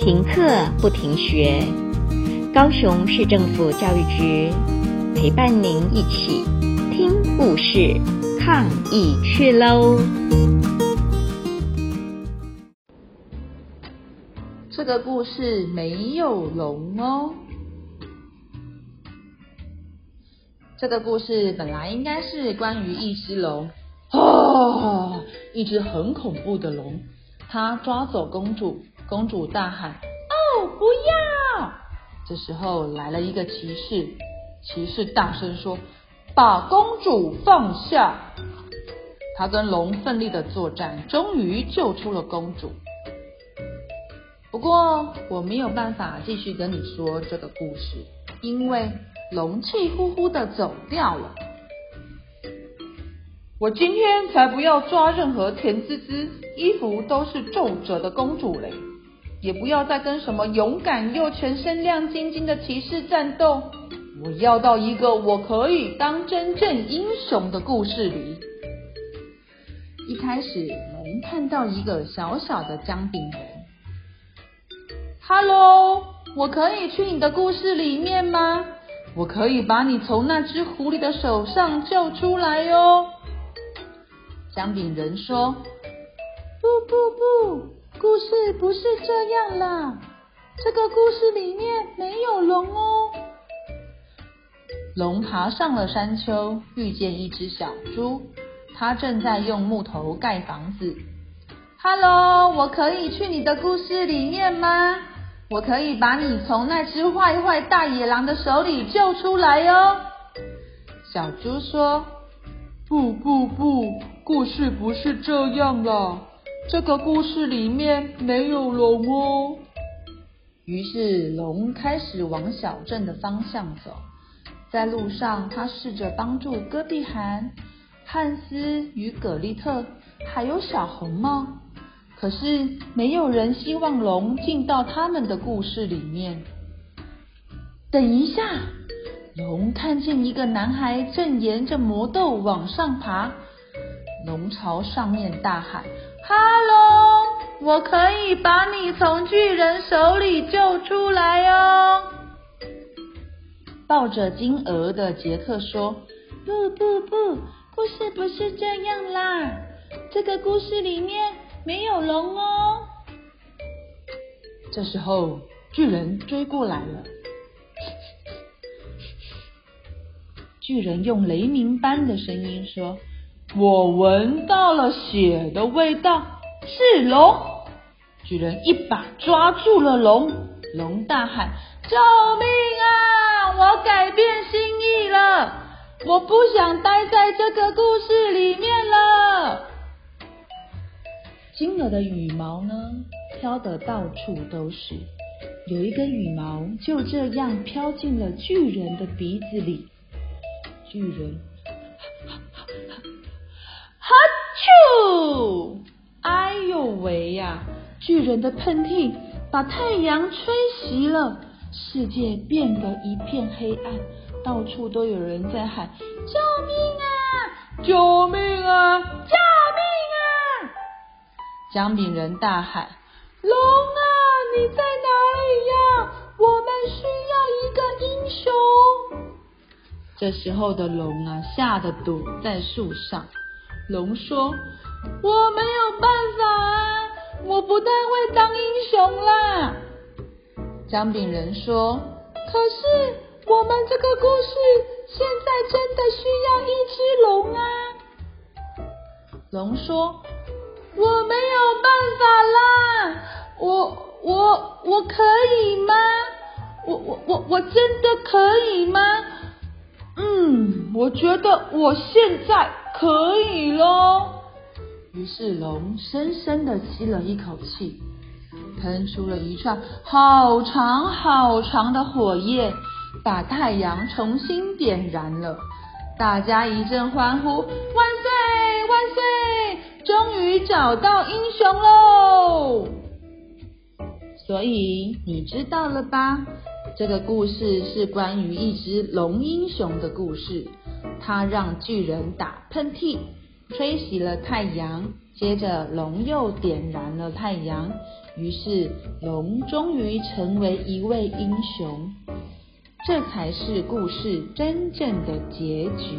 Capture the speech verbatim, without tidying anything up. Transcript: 停课不停学，高雄市政府教育局陪伴您一起听故事、抗疫去喽。这个故事没有龙哦。这个故事本来应该是关于一只龙，哦，一只很恐怖的龙，它抓走公主。公主大喊：“哦，不要！”这时候来了一个骑士，骑士大声说：“把公主放下！”他跟龙奋力的作战，终于救出了公主。不过我没有办法继续跟你说这个故事，因为龙气呼呼的走掉了。我今天才不要抓任何甜滋滋、衣服都是皱褶的公主嘞！也不要再跟什么勇敢又全身亮晶晶的骑士战斗，我要到一个我可以当真正英雄的故事里。一开始，龙看到一个小小的姜饼人。哈喽，我可以去你的故事里面吗？我可以把你从那只狐狸的手上救出来哟。姜饼人说：“不不不。”故事不是这样啦，这个故事里面没有龙哦。龙爬上了山丘，遇见一只小猪，它正在用木头盖房子。哈喽，我可以去你的故事里面吗？我可以把你从那只坏坏大野狼的手里救出来哦。小猪说：“不不不，故事不是这样啦。”这个故事里面没有龙哦。于是龙开始往小镇的方向走，在路上他试着帮助戈壁寒、汉斯与葛利特，还有小红帽，可是没有人希望龙进到他们的故事里面。等一下，龙看见一个男孩正沿着魔豆往上爬，龙朝上面大喊：“哈喽，我可以把你从巨人手里救出来哦！”抱着金鹅的杰克说：“不不不，故事不是这样啦，这个故事里面没有龙哦。”这时候，巨人追过来了。巨人用雷鸣般的声音说：“我闻到了血的味道，是龙！”巨人一把抓住了龙，龙大喊：“救命啊！我改变心意了，我不想待在这个故事里面了。”金鹅的羽毛呢，飘得到处都是，有一根羽毛就这样飘进了巨人的鼻子里。巨人哈啾！哎呦喂呀！巨人的喷嚏把太阳吹熄了，世界变得一片黑暗，到处都有人在喊：“救命啊！救命啊！救命啊！”姜饼人大喊：“龙啊，你在哪里呀？我们需要一个英雄！”这时候的龙啊，吓得躲在树上。龙说：“我没有办法啊，我不太会当英雄啦。”姜饼人说：“可是我们这个故事现在真的需要一只龙啊。”龙说：“我没有办法啦，我我我可以吗？我我我我真的可以吗？嗯，我觉得我现在可以咯。”于是龙深深的吸了一口气，喷出了一串好长好长的火焰，把太阳重新点燃了。大家一阵欢呼：“万岁万岁，终于找到英雄咯！”所以你知道了吧，这个故事是关于一只龙英雄的故事，它让巨人打喷嚏，吹熄了太阳，接着龙又点燃了太阳，于是龙终于成为一位英雄。这才是故事真正的结局。